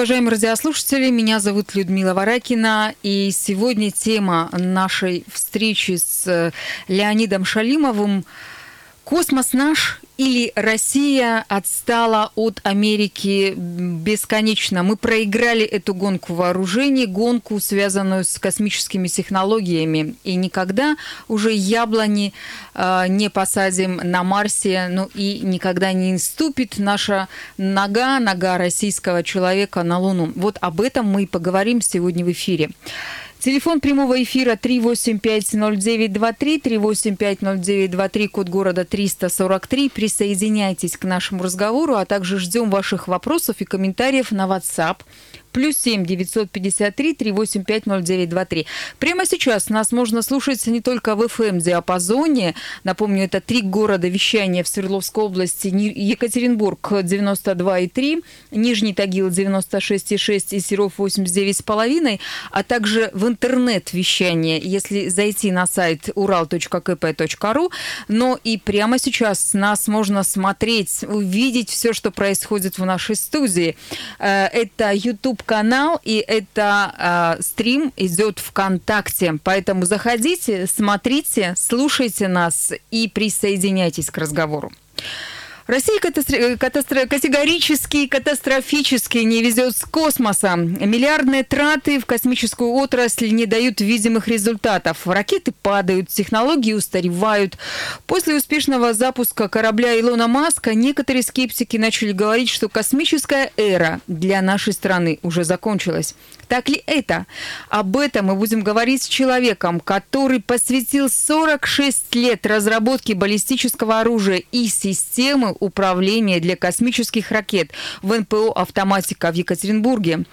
уважаемые радиослушатели. Меня зовут Людмила Варакина. И сегодня тема нашей встречи с Леонидом Шалимовым «Космос наш» или «Россия отстала от Америки бесконечно». Мы проиграли эту гонку вооружений, гонку, связанную с космическими технологиями. И никогда уже яблони не посадим на Марсе, ну и никогда не ступит наша нога российского человека на Луну. Вот об этом мы и поговорим сегодня в эфире. Телефон прямого эфира 3850923, 3850923, код города 343. Присоединяйтесь к нашему разговору, а также ждем ваших вопросов и комментариев на WhatsApp. +7 953 3850923. Прямо сейчас нас можно слушать не только в FM-диапазоне. Напомню, это 3 города вещания в Свердловской области. Екатеринбург 92,3, Нижний Тагил 96,6 и Серов 89,5. А также в интернет-вещание, если зайти на сайт ural.kp.ru. Но и прямо сейчас нас можно смотреть, увидеть все, что происходит в нашей студии. Это YouTube-канал, и это стрим идет ВКонтакте. Поэтому заходите, смотрите, слушайте нас и присоединяйтесь к разговору. Россия категорически, катастрофически не везет с космоса. Миллиардные траты в космическую отрасль не дают видимых результатов. Ракеты падают, технологии устаревают. После успешного запуска корабля Илона Маска некоторые скептики начали говорить, что космическая эра для нашей страны уже закончилась. Так ли это? Об этом мы будем говорить с человеком, который посвятил 46 лет разработке баллистического оружия и системы управления для космических ракет в НПО «Автоматика» в Екатеринбурге.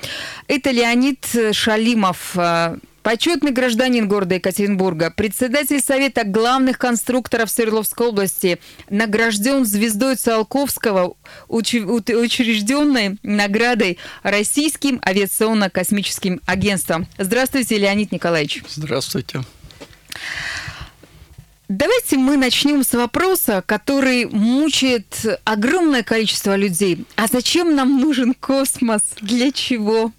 Это Леонид Шалимов, почетный гражданин города Екатеринбурга, председатель Совета главных конструкторов Свердловской области, награжден звездой Циолковского, учрежденной наградой Российским авиационно-космическим агентством. Здравствуйте, Леонид Николаевич. Здравствуйте. Давайте мы начнем с вопроса, который мучает огромное количество людей. А зачем нам нужен космос? Для чего?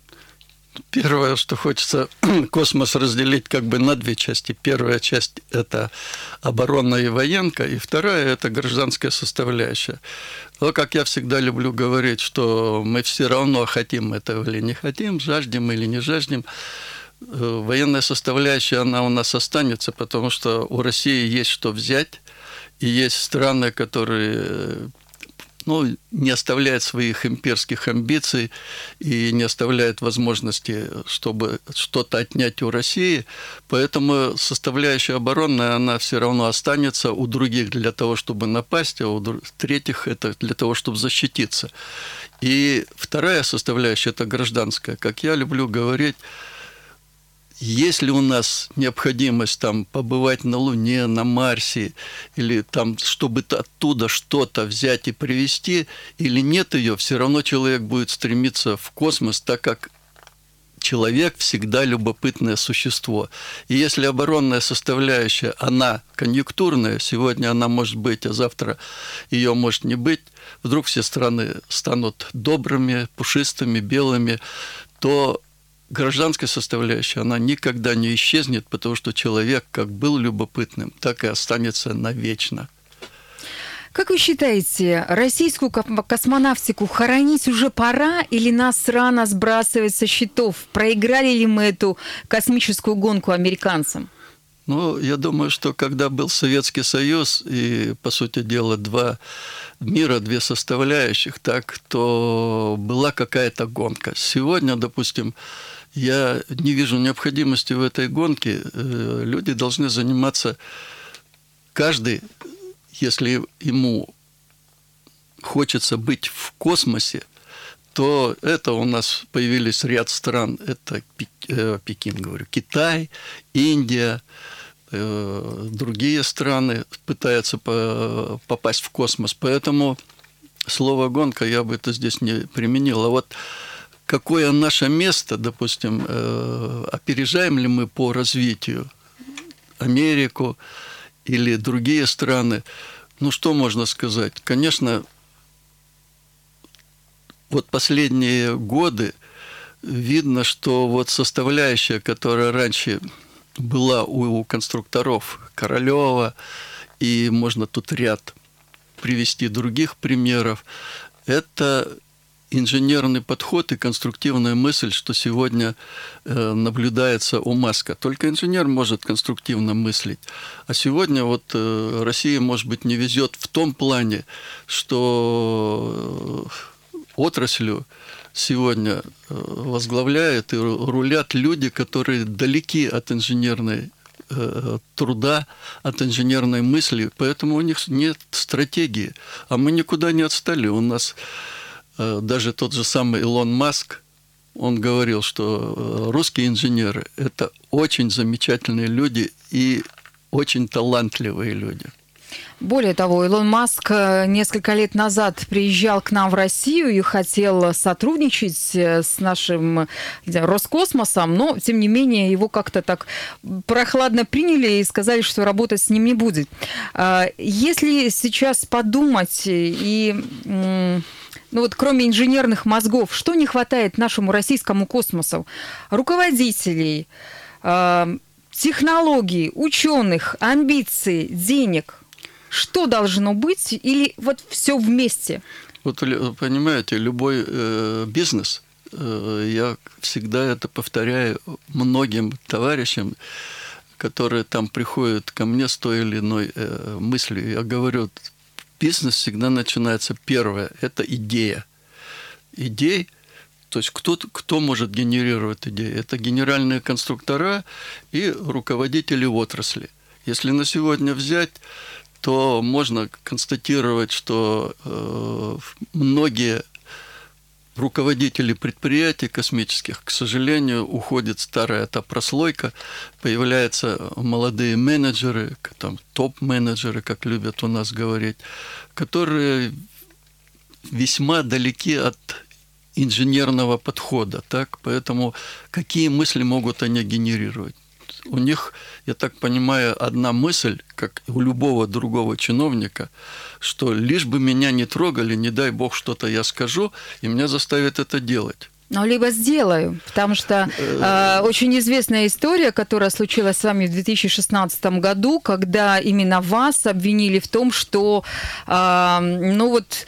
Первое, что хочется космос разделить как бы на две части. Первая часть – это оборонная и военка, и вторая – это гражданская составляющая. Но, как я всегда люблю говорить, что мы все равно хотим этого или не хотим, жаждем или не жаждем. Военная составляющая, она у нас останется, потому что у России есть что взять, и есть страны, которые... не оставляет своих имперских амбиций и не оставляет возможности, чтобы что-то отнять у России. Поэтому составляющая оборонная, она все равно останется у других для того, чтобы напасть, а у третьих это для того, чтобы защититься. И вторая составляющая – это гражданская. Как я люблю говорить, если у нас необходимость там побывать на Луне, на Марсе, или там, чтобы оттуда что-то взять и привезти, или нет ее, все равно человек будет стремиться в космос, так как человек всегда любопытное существо. И если оборонная составляющая, она конъюнктурная, сегодня она может быть, а завтра ее может не быть, вдруг все страны станут добрыми, пушистыми, белыми, то... Гражданская составляющая, она никогда не исчезнет, потому что человек как был любопытным, так и останется навечно. Как вы считаете, российскую космонавтику хоронить уже пора или нас рано сбрасывать со счетов? Проиграли ли мы эту космическую гонку американцам? Я думаю, что когда был Советский Союз и, по сути дела, два мира, две составляющих, так, то была какая-то гонка. Сегодня, допустим, я не вижу необходимости в этой гонке. Люди должны заниматься каждый, если ему хочется быть в космосе, то это у нас появились ряд стран. Это Пекин, говорю, Китай, Индия, другие страны пытаются попасть в космос. Поэтому слово «гонка» я бы это здесь не применил. А вот какое наше место, допустим, опережаем ли мы по развитию Америку или другие страны? Что можно сказать? Конечно, последние годы видно, что вот составляющая, которая раньше была у конструкторов Королёва, и можно тут ряд привести других примеров, это инженерный подход и конструктивная мысль, что сегодня наблюдается у Маска. Только инженер может конструктивно мыслить. А сегодня вот России, может быть, не везет в том плане, что отраслью сегодня возглавляют и рулят люди, которые далеки от инженерной труда, от инженерной мысли, поэтому у них нет стратегии. А мы никуда не отстали. У нас даже тот же самый Илон Маск, он говорил, что русские инженеры – это очень замечательные люди и очень талантливые люди. Более того, Илон Маск несколько лет назад приезжал к нам в Россию и хотел сотрудничать с нашим Роскосмосом, но, тем не менее, его как-то так прохладно приняли и сказали, что работать с ним не будет. Если сейчас подумать и... Ну вот кроме инженерных мозгов, что не хватает нашему российскому космосу? Руководителей, технологий, ученых, амбиций, денег. Что должно быть или вот все вместе? Вот понимаете, любой бизнес, я всегда это повторяю многим товарищам, которые там приходят ко мне с той или иной мыслью, я говорю... Бизнес всегда начинается первое – это идея. Идей, то есть кто может генерировать идеи? Это генеральные конструктора и руководители отрасли. Если на сегодня взять, то можно констатировать, что многие руководители предприятий космических, к сожалению, уходит старая та прослойка, появляются молодые менеджеры, там, топ-менеджеры, как любят у нас говорить, которые весьма далеки от инженерного подхода. Так? Поэтому какие мысли могут они генерировать? У них, я так понимаю, одна мысль, как у любого другого чиновника, что лишь бы меня не трогали, не дай бог что-то я скажу, и меня заставят это делать. Ну, либо сделаю, потому что очень известная история, которая случилась с вами в 2016 году, когда именно вас обвинили в том, что, вот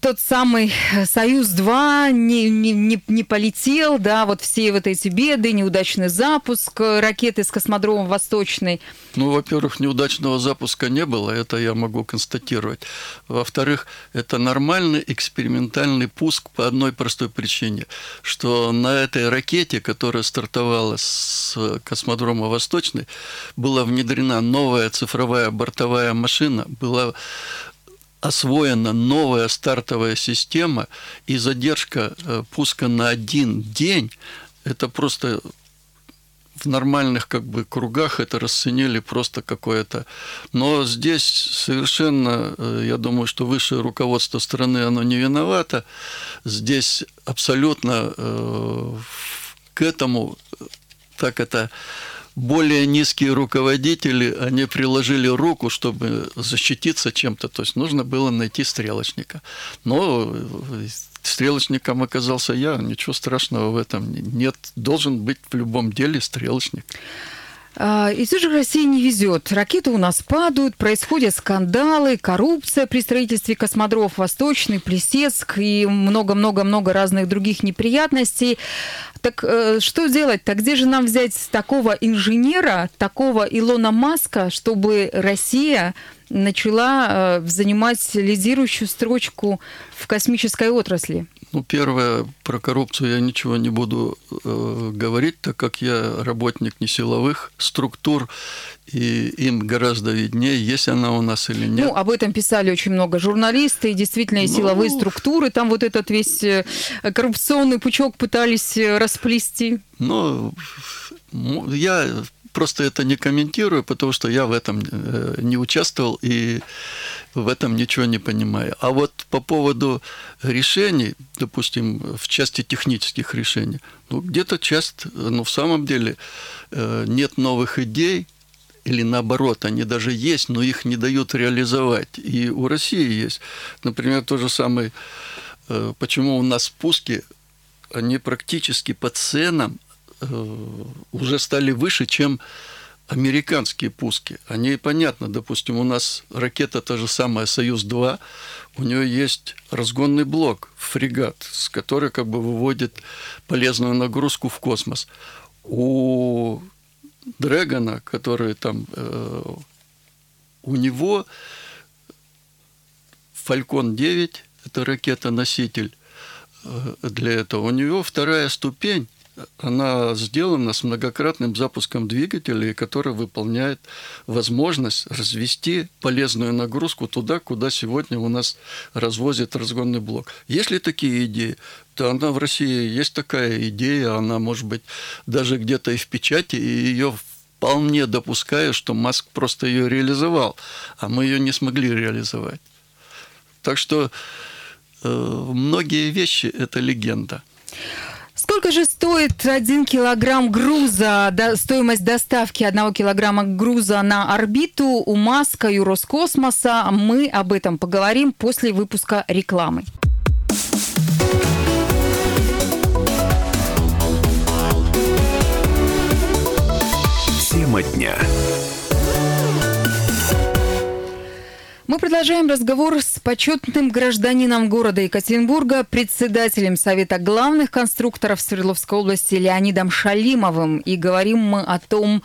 тот самый «Союз-2» не полетел, да, вот все вот эти беды, неудачный запуск ракеты с космодрома «Восточный». Ну, во-первых, неудачного запуска не было, это я могу констатировать. Во-вторых, это нормальный экспериментальный пуск по одной простой причине, что на этой ракете, которая стартовала с космодрома «Восточный», была внедрена новая цифровая бортовая машина, была... освоена новая стартовая система, и задержка пуска на один день, это просто в нормальных как бы кругах это расценили просто какое-то. Но здесь совершенно, я думаю, что высшее руководство страны, оно не виновато. Здесь абсолютно к этому, так это... Более низкие руководители, они приложили руку, чтобы защититься чем-то. То есть нужно было найти стрелочника. Но стрелочником оказался я. Ничего страшного в этом нет. Должен быть в любом деле стрелочник. И все же России не везет. Ракеты у нас падают, происходят скандалы, коррупция при строительстве космодромов Восточный, Плесецк и много-много-много разных других неприятностей. Так что делать-то? Где же нам взять такого инженера, такого Илона Маска, чтобы Россия начала занимать лидирующую строчку в космической отрасли? Ну, первое, про коррупцию я ничего не буду говорить, так как я работник не силовых структур, и им гораздо виднее, есть она у нас или нет. Ну, об этом писали очень много журналисты, и действительно, и силовые структуры, там вот этот весь коррупционный пучок пытались расплести. Ну, я... Просто это не комментирую, потому что я в этом не участвовал и в этом ничего не понимаю. А вот по поводу решений, допустим, в части технических решений, ну, где-то часть, ну, в самом деле, нет новых идей, или наоборот, они даже есть, но их не дают реализовать. И у России есть, например, то же самое, почему у нас пуски они практически по ценам уже стали выше, чем американские пуски. Они, понятно, допустим, у нас ракета та же самая «Союз-2», у нее есть разгонный блок «Фрегат», с которой как бы выводит полезную нагрузку в космос. У «Дрэгона», который там... у него Falcon 9, это ракета-носитель для этого, у него вторая ступень, она сделана с многократным запуском двигателей, который выполняет возможность развести полезную нагрузку туда, куда сегодня у нас развозит разгонный блок. Есть ли такие идеи? Да, она в России есть такая идея, она может быть даже где-то и в печати, и ее вполне допускаю, что Маск просто ее реализовал, а мы ее не смогли реализовать. Так что многие вещи – это легенда. Сколько же стоит 1 килограмм груза, стоимость доставки 1 килограмма груза на орбиту у Маска и у Роскосмоса? Мы об этом поговорим после выпуска рекламы. Тема дня. Мы продолжаем разговор с почетным гражданином города Екатеринбурга, председателем Совета главных конструкторов Свердловской области Леонидом Шалимовым. И говорим мы о том,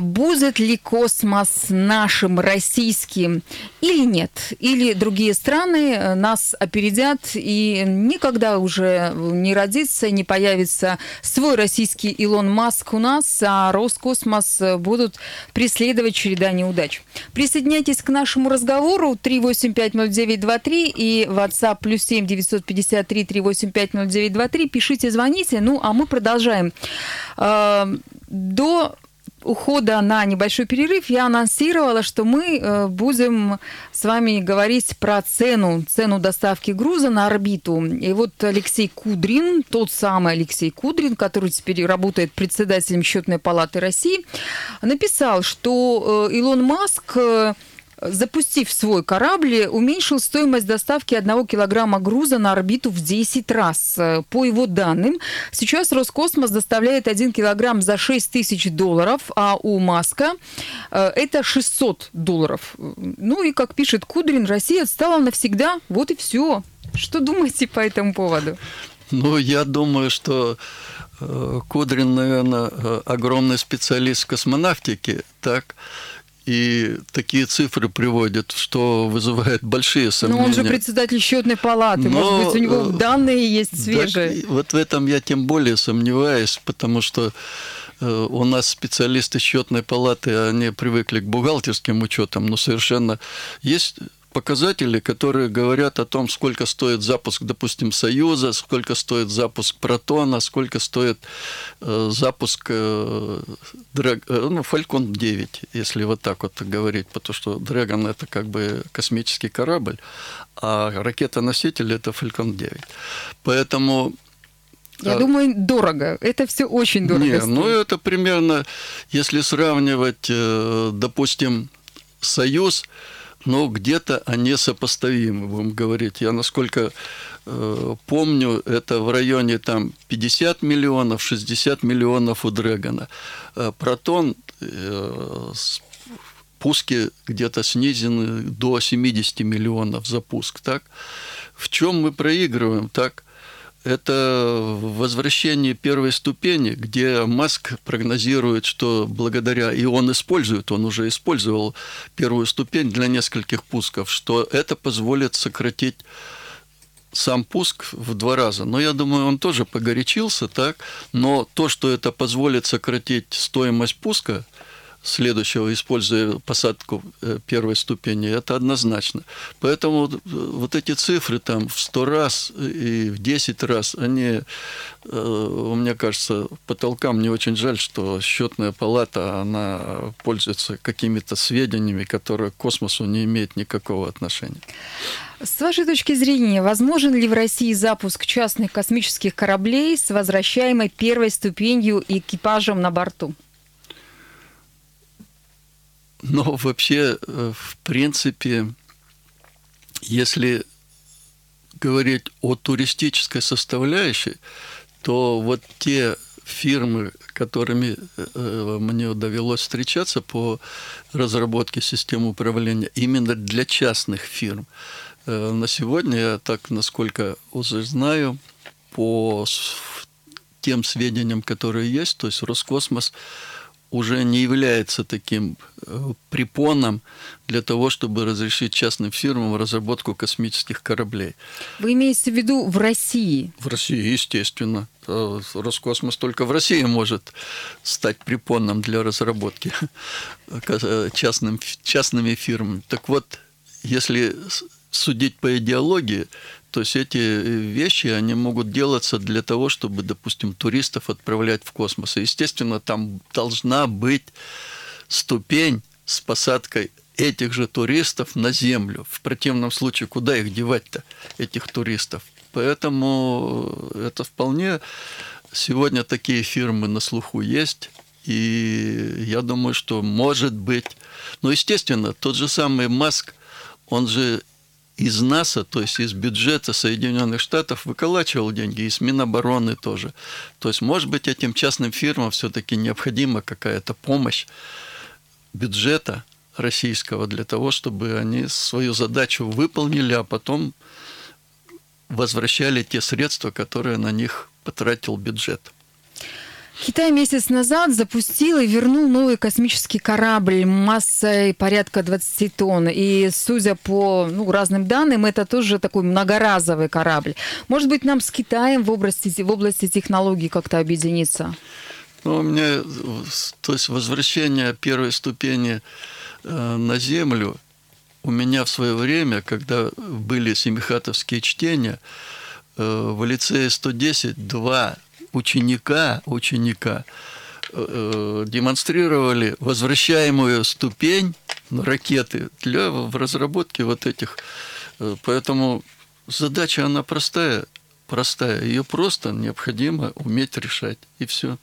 будет ли космос нашим, российским, или нет. Или другие страны нас опередят, и никогда уже не родится, не появится свой российский Илон Маск у нас, а Роскосмос будут преследовать череда неудач. Присоединяйтесь к нашему разговору. 3850923 и WhatsApp +7 953 3850923. Пишите, звоните. Ну, а мы продолжаем. До ухода на небольшой перерыв я анонсировала, что мы будем с вами говорить про цену доставки груза на орбиту. И вот Алексей Кудрин, тот самый Алексей Кудрин, который теперь работает председателем Счетной палаты России, написал, что Илон Маск, запустив свой корабль, уменьшил стоимость доставки 1 килограмма груза на орбиту в 10 раз. По его данным, сейчас Роскосмос доставляет 1 килограмм за $6 тысяч, а у Маска это $600. Ну и, как пишет Кудрин, Россия отстала навсегда. Вот и все. Что думаете по этому поводу? Ну, я думаю, что Кудрин, наверное, огромный специалист в космонавтике, так? И такие цифры приводят, что вызывает большие сомнения. Но он же председатель Счетной палаты. Но, может быть, у него данные есть свежие. Да, вот в этом я тем более сомневаюсь, потому что у нас специалисты Счетной палаты, они привыкли к бухгалтерским учетам, но совершенно есть показатели, которые говорят о том, сколько стоит запуск, допустим, «Союза», сколько стоит запуск «Протона», сколько стоит запуск «Falcon 9», если вот так вот говорить, потому что «Dragon» — это как бы космический корабль, а ракета-носитель — это «Falcon 9». Поэтому... Я думаю, дорого. Это все очень дорого. Не, ну это примерно, если сравнивать, допустим, «Союз», но где-то они сопоставимы, будем говорить. Я, насколько помню, это в районе там 50 миллионов, 60 миллионов у «Дрэгона». «Протон», пуски где-то снизены до 70 миллионов запуск. Так? В чем мы проигрываем? Так? Это возвращение первой ступени, где Маск прогнозирует, что благодаря... И он использует, он уже использовал первую ступень для нескольких пусков, что это позволит сократить сам пуск в 2 раза. Но я думаю, он тоже погорячился, так? Но то, что это позволит сократить стоимость пуска следующего, используя посадку первой ступени, это однозначно. Поэтому вот эти цифры там в 100 раз и в 10 раз, они, мне кажется, потолкам. Мне очень жаль, что Счетная палата, она пользуется какими-то сведениями, которые к космосу не имеют никакого отношения. С вашей точки зрения, возможен ли в России запуск частных космических кораблей с возвращаемой первой ступенью и экипажем на борту? Но вообще, в принципе, если говорить о туристической составляющей, то вот те фирмы, которыми мне довелось встречаться по разработке систем управления именно для частных фирм, на сегодня, я так, насколько уже знаю, по тем сведениям, которые есть, то есть Роскосмос уже не является таким препоном для того, чтобы разрешить частным фирмам разработку космических кораблей. Вы имеете в виду в России? В России, естественно. Роскосмос только в России может стать препоном для разработки частными фирмами. Так вот, если судить по идеологии, то есть эти вещи, они могут делаться для того, чтобы, допустим, туристов отправлять в космос. И, естественно, там должна быть ступень с посадкой этих же туристов на Землю. В противном случае, куда их девать-то, этих туристов? Поэтому это вполне... Сегодня такие фирмы на слуху есть. И я думаю, что может быть... Ну, естественно, тот же самый Маск, он же из НАСА, то есть из бюджета Соединенных Штатов, выколачивал деньги, из Минобороны тоже. То есть, может быть, этим частным фирмам все-таки необходима какая-то помощь бюджета российского для того, чтобы они свою задачу выполнили, а потом возвращали те средства, которые на них потратил бюджет. Китай месяц назад запустил и вернул новый космический корабль массой порядка 20 тонн. И, судя по разным данным, это тоже такой многоразовый корабль. Может быть, нам с Китаем в области технологий как-то объединиться? Ну, то есть возвращение первой ступени на Землю. У меня в свое время, когда были семихатовские чтения, в лицее 110 два ученика демонстрировали возвращаемую ступень ракеты в разработке вот этих. Поэтому задача, она простая. Ее просто необходимо уметь решать, и все.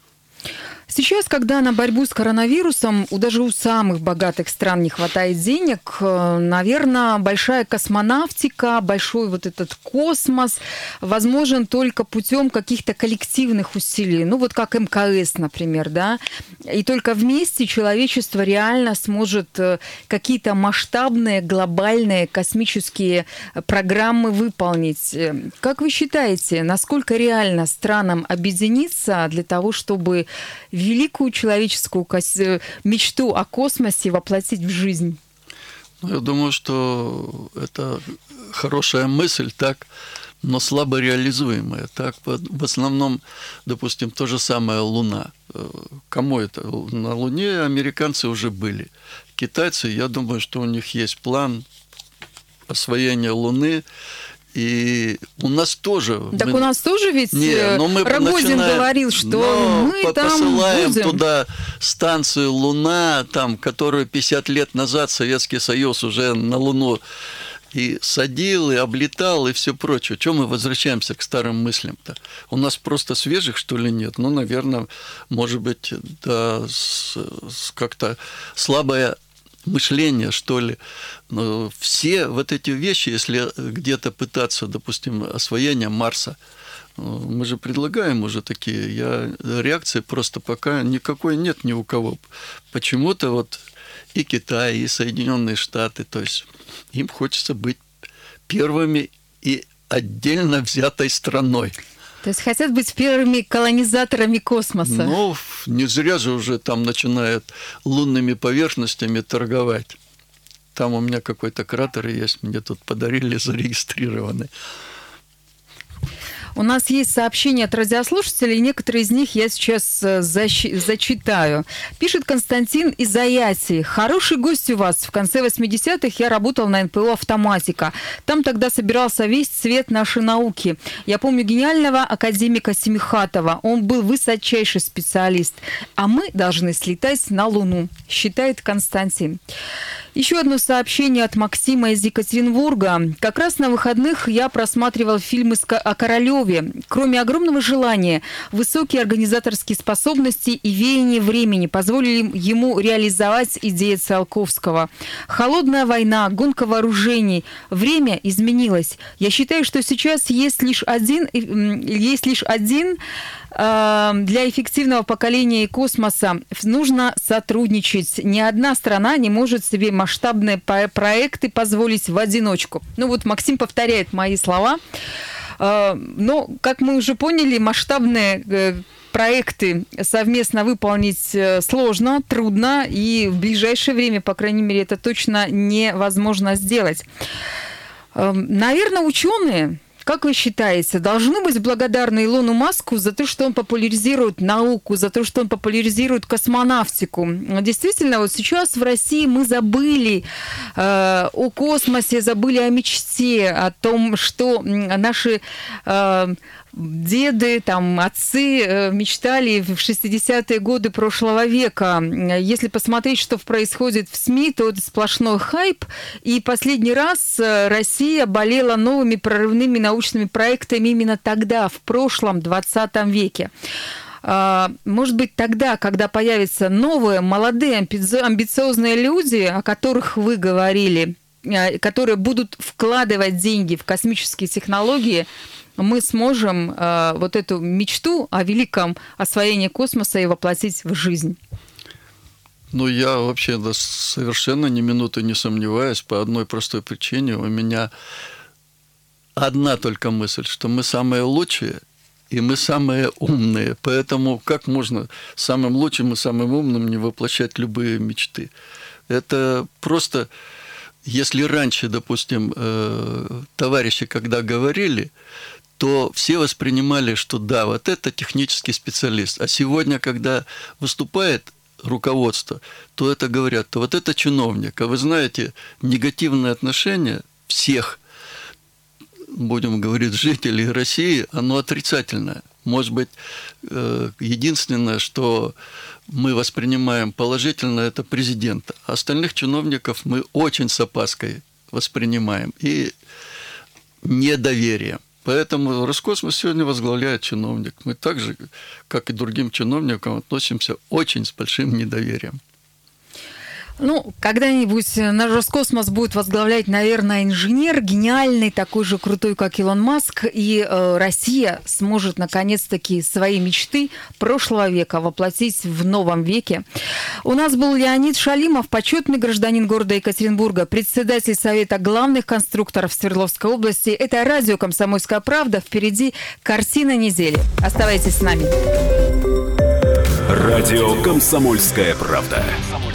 Сейчас, когда на борьбу с коронавирусом даже у самых богатых стран не хватает денег, наверное, большая космонавтика, большой вот этот космос возможен только путем каких-то коллективных усилий. Ну вот как МКС, например, да? И только вместе человечество реально сможет какие-то масштабные, глобальные космические программы выполнить. Как вы считаете, насколько реально странам объединиться для того, чтобы великую человеческую мечту о космосе воплотить в жизнь? Я думаю, что это хорошая мысль, так, но слабо реализуемая. Так, в основном, допустим, то же самое Луна. Кому это? На Луне американцы уже были. Китайцы, я думаю, что у них есть план освоения Луны. И у нас тоже... Так у нас тоже ведь Рогозин говорил, что мы там посылаем туда станцию «Луна», там, которую 50 лет назад Советский Союз уже на Луну и садил, и облетал, и все прочее. Чего мы возвращаемся к старым мыслям-то? У нас просто свежих, что ли, нет? Ну, наверное, может быть, да, как-то слабая... мышление, что ли. Но все вот эти вещи, если где-то пытаться, допустим, освоение Марса, мы же предлагаем уже такие. Реакции просто пока никакой нет ни у кого. Почему-то вот и Китай, и Соединенные Штаты, то есть им хочется быть первыми и отдельно взятой страной. То есть хотят быть первыми колонизаторами космоса. Ну, не зря же уже там начинают лунными поверхностями торговать. Там у меня какой-то кратер есть, мне тут подарили зарегистрированный. У нас есть сообщения от радиослушателей, некоторые из них я сейчас зачитаю. Пишет Константин из Аяти. Хороший гость у вас. В конце 80-х я работал на НПО «Автоматика». Там тогда собирался весь цвет нашей науки. Я помню гениального академика Семихатова. Он был высочайший специалист. А мы должны слетать на Луну, считает Константин. Еще одно сообщение от Максима из Екатеринбурга. Как раз на выходных я просматривал фильмы о Королёве. Кроме огромного желания, высокие организаторские способности и веяние времени позволили ему реализовать идеи Циолковского. Холодная война, гонка вооружений. Время изменилось. Я считаю, что сейчас есть лишь один для эффективного поколения и космоса нужно сотрудничать. Ни одна страна не может себе масштабные проекты позволить в одиночку. Ну вот Максим повторяет мои слова. Но, как мы уже поняли, масштабные проекты совместно выполнить сложно, трудно, и в ближайшее время, по крайней мере, это точно невозможно сделать. Наверное, ученые... Как вы считаете, должны быть благодарны Илону Маску за то, что он популяризирует науку, за то, что он популяризирует космонавтику? Действительно, вот сейчас в России мы забыли о космосе, забыли о мечте, о том, что наши... деды, там, отцы мечтали в 60-е годы прошлого века. Если посмотреть, что происходит в СМИ, то это сплошной хайп. И последний раз Россия болела новыми прорывными научными проектами именно тогда, в прошлом 20 веке. Может быть, тогда, когда появятся новые, молодые, амбициозные люди, о которых вы говорили, которые будут вкладывать деньги в космические технологии, мы сможем вот эту мечту о великом освоении космоса и воплотить в жизнь. Ну, я вообще совершенно ни минуты не сомневаюсь по одной простой причине. У меня одна только мысль, что мы самые лучшие и мы самые умные. Поэтому как можно самым лучшим и самым умным не воплощать любые мечты? Это просто... Если раньше, допустим, товарищи, когда говорили, то все воспринимали, что да, вот это технический специалист. А сегодня, когда выступает руководство, то это говорят, то вот это чиновник. А вы знаете, негативное отношение всех, будем говорить, жителей России, оно отрицательное. Может быть, единственное, что мы воспринимаем положительно, это президента. Остальных чиновников мы очень с опаской воспринимаем и недоверием. Поэтому Роскосмос сегодня возглавляет чиновник. Мы так же, как и другим чиновникам, относимся очень с большим недоверием. Ну, когда-нибудь наш Роскосмос будет возглавлять, наверное, инженер, гениальный, такой же крутой, как Илон Маск, и Россия сможет, наконец-таки, свои мечты прошлого века воплотить в новом веке. У нас был Леонид Шалимов, почетный гражданин города Екатеринбурга, председатель Совета главных конструкторов Свердловской области. Это радио «Комсомольская правда». Впереди картина недели. Оставайтесь с нами. Радио «Комсомольская правда».